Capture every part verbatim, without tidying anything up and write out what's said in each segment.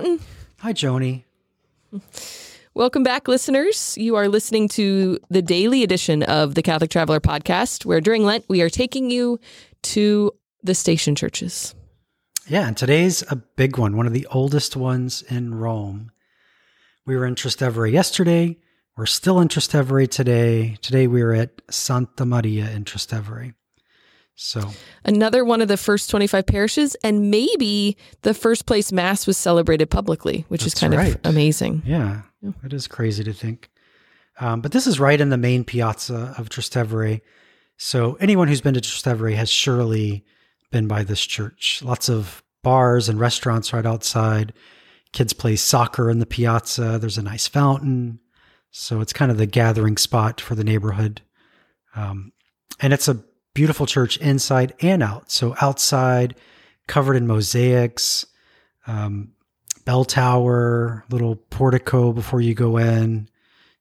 Mountain. Hi, Joni. Welcome back, listeners. You are listening to the daily edition of the Catholic Traveler podcast, where during Lent we are taking you to the station churches. Yeah, and today's a big one, one of the oldest ones in Rome. We were in Trastevere yesterday. We're still in Trastevere today. Today we were at Santa Maria in Trastevere. So another one of the first twenty-five parishes, and maybe the first place Mass was celebrated publicly, which That's is kind right. of amazing. Yeah, yeah, it is crazy to think. Um, but this is right in the main piazza of Trastevere. So anyone who's been to Trastevere has surely been by this church. Lots of bars and restaurants right outside. Kids play soccer in the piazza. There's a nice fountain. So it's kind of the gathering spot for the neighborhood. Um, and it's a beautiful church inside and out. So outside, covered in mosaics, um, bell tower, little portico before you go in.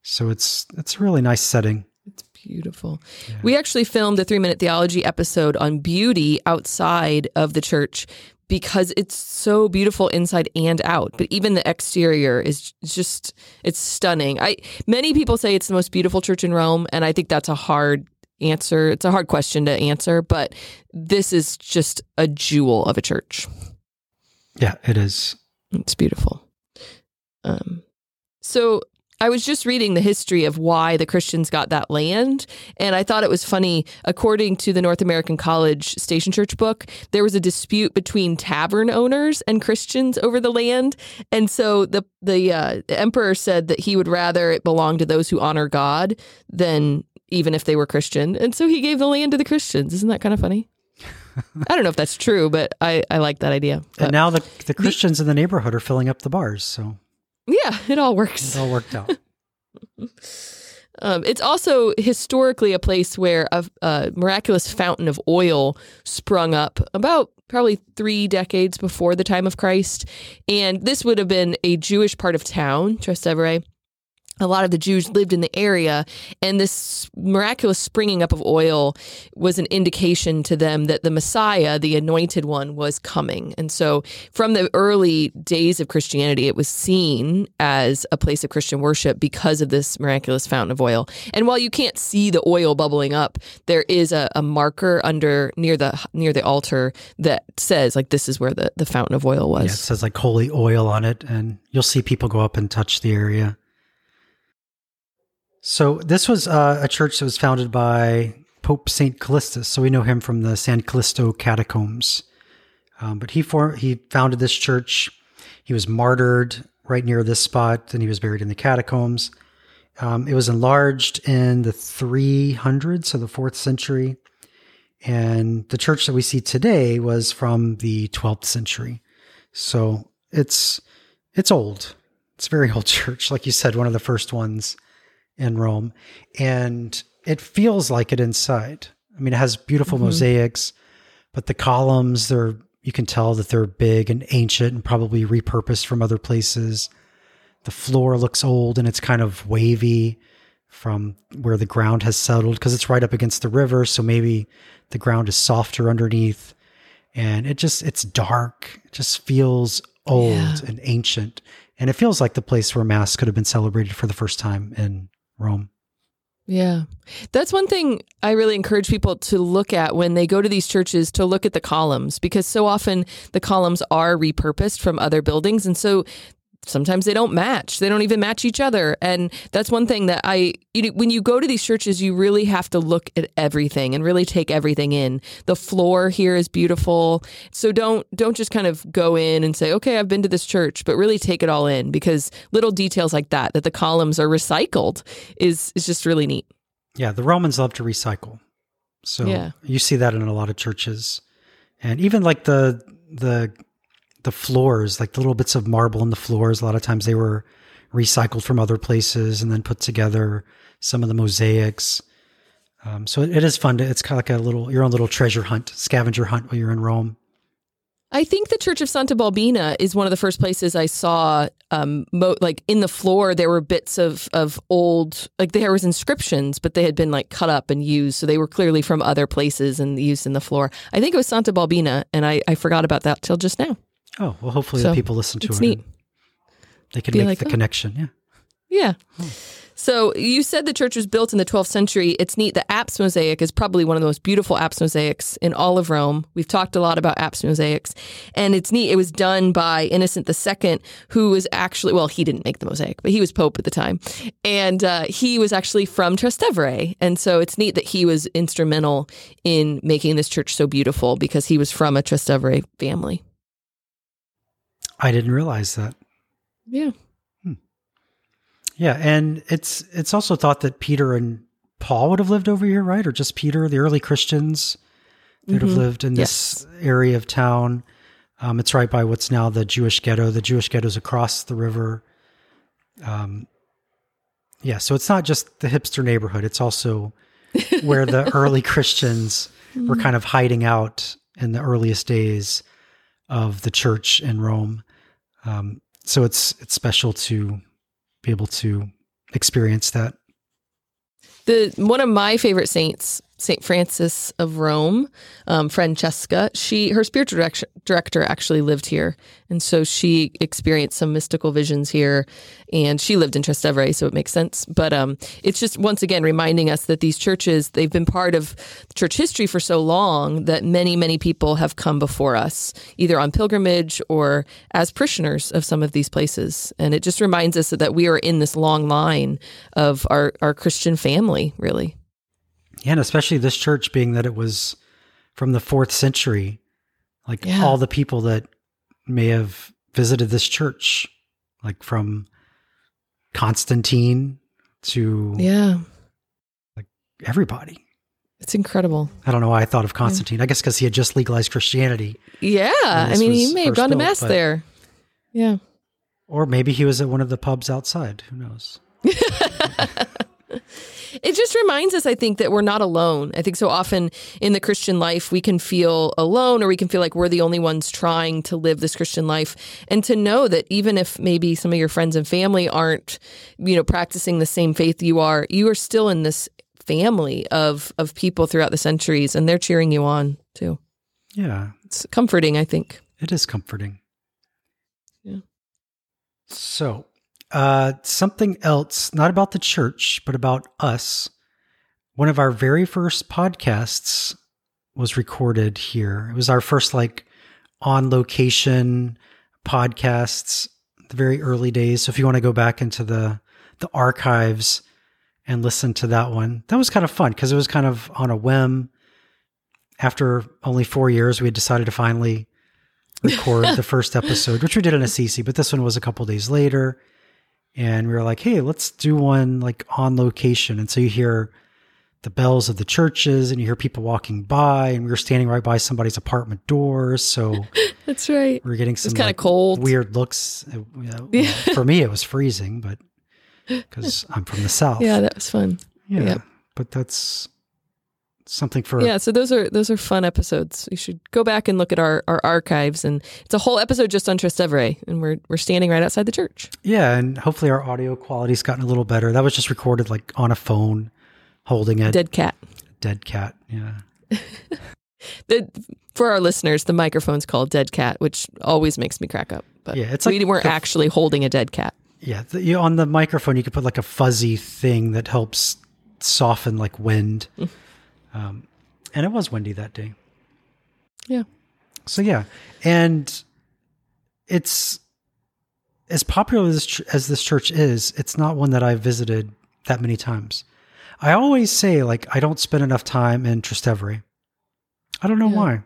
So it's it's a really nice setting. It's beautiful. Yeah. We actually filmed a three-minute theology episode on beauty outside of the church because it's so beautiful inside and out. But even the exterior is just, it's stunning. I many people say it's the most beautiful church in Rome, and I think that's a hard answer. It's a hard question to answer, but this is just a jewel of a church. Yeah, it is. It's beautiful. Um, so I was just reading the history of why the Christians got that land, and I thought it was funny. According to the North American College Station Church book, there was a dispute between tavern owners and Christians over the land, and so the the, uh, the emperor said that he would rather it belong to those who honor God than even if they were Christian. And so he gave the land to the Christians. Isn't that kind of funny? I don't know if that's true, but I, I like that idea. But and now the, the Christians the, in the neighborhood are filling up the bars. So yeah, it all works. It all worked out. um, it's also historically a place where a, a miraculous fountain of oil sprung up about probably three decades before the time of Christ. And this would have been a Jewish part of town, Trastevere. A lot of the Jews lived in the area, and this miraculous springing up of oil was an indication to them that the Messiah, the anointed one, was coming. And so from the early days of Christianity, it was seen as a place of Christian worship because of this miraculous fountain of oil. And while you can't see the oil bubbling up, there is a, a marker under near the near the altar that says, like, this is where the, the fountain of oil was. Yeah, it says, like, holy oil on it, and you'll see people go up and touch the area. So this was uh, a church that was founded by Pope Saint Callistus. So we know him from the San Callisto catacombs. Um, but he for, he founded this church. He was martyred right near this spot, and he was buried in the catacombs. Um, it was enlarged in the three hundreds, so the fourth century. And the church that we see today was from the twelfth century. So it's it's old. It's a very old church. Like you said, one of the first ones in Rome, and it feels like it inside. I mean, it has beautiful mm-hmm. mosaics, but the columns, they're, you can tell that they're big and ancient and probably repurposed from other places. The floor looks old, and it's kind of wavy from where the ground has settled because it's right up against the river. So maybe the ground is softer underneath, and it just, it's dark. It just feels old yeah. and ancient. And it feels like the place where Mass could have been celebrated for the first time in Rome. Yeah. That's one thing I really encourage people to look at when they go to these churches, to look at the columns, because so often the columns are repurposed from other buildings. And so sometimes they don't match. They don't even match each other. And that's one thing that I, you know, when you go to these churches, you really have to look at everything and really take everything in. The floor here is beautiful. So don't, don't just kind of go in and say, okay, I've been to this church, but really take it all in, because little details like that, that the columns are recycled, is, is just really neat. Yeah. The Romans love to recycle. So yeah. you see that in a lot of churches, and even like the, the, the floors, like the little bits of marble in the floors, a lot of times they were recycled from other places and then put together, some of the mosaics. Um, so it, it is fun to, it's kind of like a little, your own little treasure hunt, scavenger hunt while you're in Rome. I think the Church of Santa Balbina is one of the first places I saw, um, mo- like in the floor, there were bits of, of old, like there was inscriptions, but they had been like cut up and used. So they were clearly from other places and used in the floor. I think it was Santa Balbina. And I, I forgot about that till just now. Oh, well, hopefully so, the people listen to it's it. It's neat. They can make like, the oh. connection, yeah. Yeah. Oh. So you said the church was built in the twelfth century. It's neat. The apse mosaic is probably one of the most beautiful apse mosaics in all of Rome. We've talked a lot about apse mosaics. And it's neat. It was done by Innocent the Second, who was actually, well, he didn't make the mosaic, but he was Pope at the time. And uh, he was actually from Trastevere. And so it's neat that he was instrumental in making this church so beautiful because he was from a Trastevere family. I didn't realize that. Yeah. Yeah, and it's it's also thought that Peter and Paul would have lived over here, right? Or just Peter, the early Christians that mm-hmm. have lived in this yes. area of town. Um, it's right by what's now the Jewish ghetto. The Jewish ghetto's across the river. Um, yeah, so it's not just the hipster neighborhood. It's also where the early Christians were kind of hiding out in the earliest days of the church in Rome. Um, so it's it's special to be able to experience that. The one of my favorite saints, Saint Francis of Rome, um, Francesca, she her spiritual direct- director actually lived here. And so she experienced some mystical visions here, and she lived in Trastevere, so it makes sense. But um, it's just, once again, reminding us that these churches, they've been part of church history for so long that many, many people have come before us, either on pilgrimage or as parishioners of some of these places. And it just reminds us that we are in this long line of our, our Christian family, really. Yeah, and especially this church, being that it was from the fourth century, like yeah. all the people that may have visited this church, like from Constantine to yeah, like everybody. It's incredible. I don't know why I thought of Constantine. Yeah. I guess because he had just legalized Christianity. Yeah, I mean, he may have gone to mass built, but, there. Yeah, or maybe he was at one of the pubs outside. Who knows? It just reminds us, I think, that we're not alone. I think so often in the Christian life, we can feel alone, or we can feel like we're the only ones trying to live this Christian life. And to know that even if maybe some of your friends and family aren't, you know, practicing the same faith you are, you are still in this family of of people throughout the centuries, and they're cheering you on too. Yeah. It's comforting, I think. It is comforting. Yeah. So... Uh, something else, not about the church, but about us. One of our very first podcasts was recorded here. It was our first like on location podcasts, the very early days. So if you want to go back into the, the archives and listen to that one, that was kind of fun because it was kind of on a whim. After only four years, we had decided to finally record the first episode, which we did in Assisi, but this one was a couple days later. And we were like, hey, let's do one like on location. And so you hear the bells of the churches and you hear people walking by, and we were standing right by somebody's apartment door. So that's right. We were getting some kind of like, cold, weird looks. Yeah. For me, it was freezing, but because I'm from the South. Yeah, that was fun. Yeah. Yep. But that's something for yeah. So those are those are fun episodes. You should go back and look at our, our archives, and it's a whole episode just on Trastevere, and we're we're standing right outside the church. Yeah, and hopefully our audio quality's gotten a little better. That was just recorded like on a phone, holding a dead cat. Dead cat. Yeah. the, for our listeners, the microphone's called Dead Cat, which always makes me crack up. But yeah, it's we like weren't the, actually holding a dead cat. Yeah, the, you, on the microphone you could put like a fuzzy thing that helps soften like wind. Mm. Um, and it was windy that day. Yeah. So, yeah. And it's as popular as, as this church is, it's not one that I've visited that many times. I always say, like, I don't spend enough time in Trastevere. I don't know yeah. why.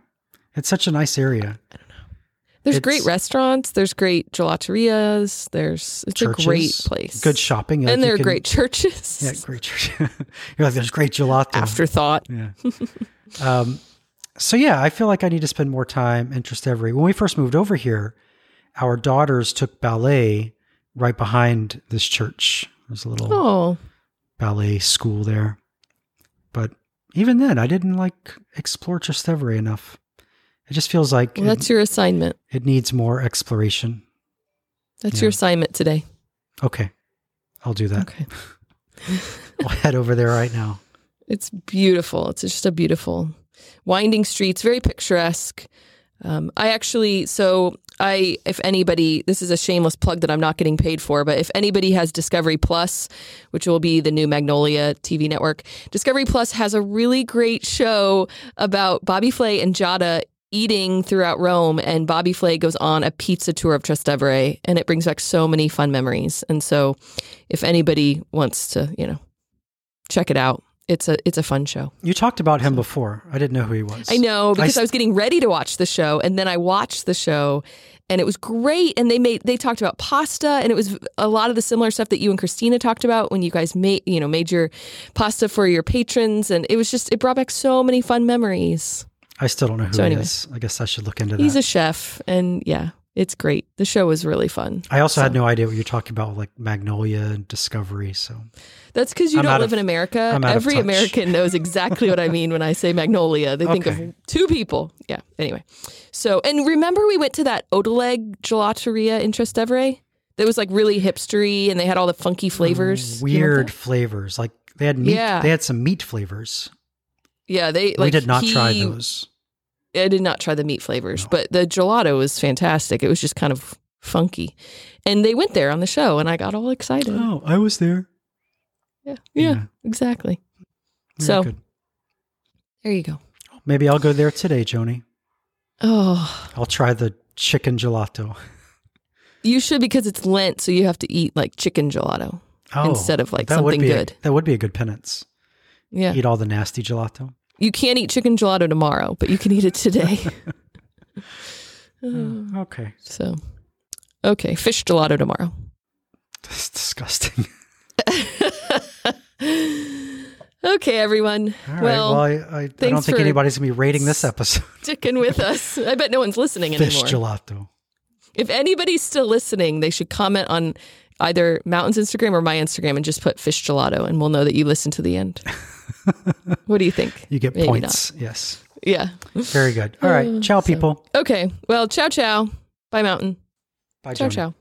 It's such a nice area. I don't know. There's it's, great restaurants. There's great gelaterias. There's it's churches, a great place. Good shopping. Like and there are can, great churches. Yeah, great churches. You're like, there's great gelato. Afterthought. Yeah. um, so yeah, I feel like I need to spend more time in Trastevere. When we first moved over here, our daughters took ballet right behind this church. There's a little oh. ballet school there. But even then, I didn't like explore Trastevere enough. It just feels like... Well, that's it, your assignment. It needs more exploration. That's yeah. your assignment today. Okay. I'll do that. Okay. I'll head over there right now. It's beautiful. It's just a beautiful winding streets, very picturesque. Um, I actually, so I, if anybody, this is a shameless plug that I'm not getting paid for, but if anybody has Discovery Plus, which will be the new Magnolia T V network, Discovery Plus has a really great show about Bobby Flay and Jada eating throughout Rome, and Bobby Flay goes on a pizza tour of Trastevere, and it brings back so many fun memories. And so if anybody wants to, you know, check it out. It's a it's a fun show. You talked about him before. I didn't know who he was. I know, because I, I was getting ready to watch the show, and then I watched the show, and it was great. And they made they talked about pasta, and it was a lot of the similar stuff that you and Christina talked about when you guys made you know made your pasta for your patrons, and it was just it brought back so many fun memories. I still don't know who so he anyway. is. I guess I should look into that. He's a chef, and yeah, it's great. The show was really fun. I also so. had no idea what you're talking about, like Magnolia and Discovery. So that's because you I'm don't live of, in America. Every American knows exactly what I mean when I say Magnolia. They okay. think of two people. Yeah. Anyway, so and remember we went to that Odeleg gelateria in Trastevere that was like really hipstery, and they had all the funky flavors, weird you know flavors. Like they had meat. Yeah. They had some meat flavors. Yeah, they. Like, we did not he, try those. I did not try the meat flavors, no. but the gelato was fantastic. It was just kind of funky. And they went there on the show, and I got all excited. Oh, I was there. Yeah, yeah, yeah. exactly. Very so, good. There you go. Maybe I'll go there today, Joni. Oh. I'll try the chicken gelato. You should, because it's Lent, so you have to eat, like, chicken gelato oh, instead of, like, something good. A, that would be a good penance. Yeah. Eat all the nasty gelato. You can't eat chicken gelato tomorrow, but you can eat it today. uh, okay. So, okay, fish gelato tomorrow. That's disgusting. Okay, everyone. All right, well, well I, I, I don't think anybody's going to be rating this episode. Sticking with us. I bet no one's listening fish anymore. Fish gelato. If anybody's still listening, they should comment on either Mountain's Instagram or my Instagram and just put fish gelato, and we'll know that you listened to the end. What do you think? You get Maybe points. Not. Yes. Yeah. Very good. All right. Ciao, so, people. Okay. Well, ciao, ciao. Bye, Mountain. Bye, ciao, Joni. Ciao.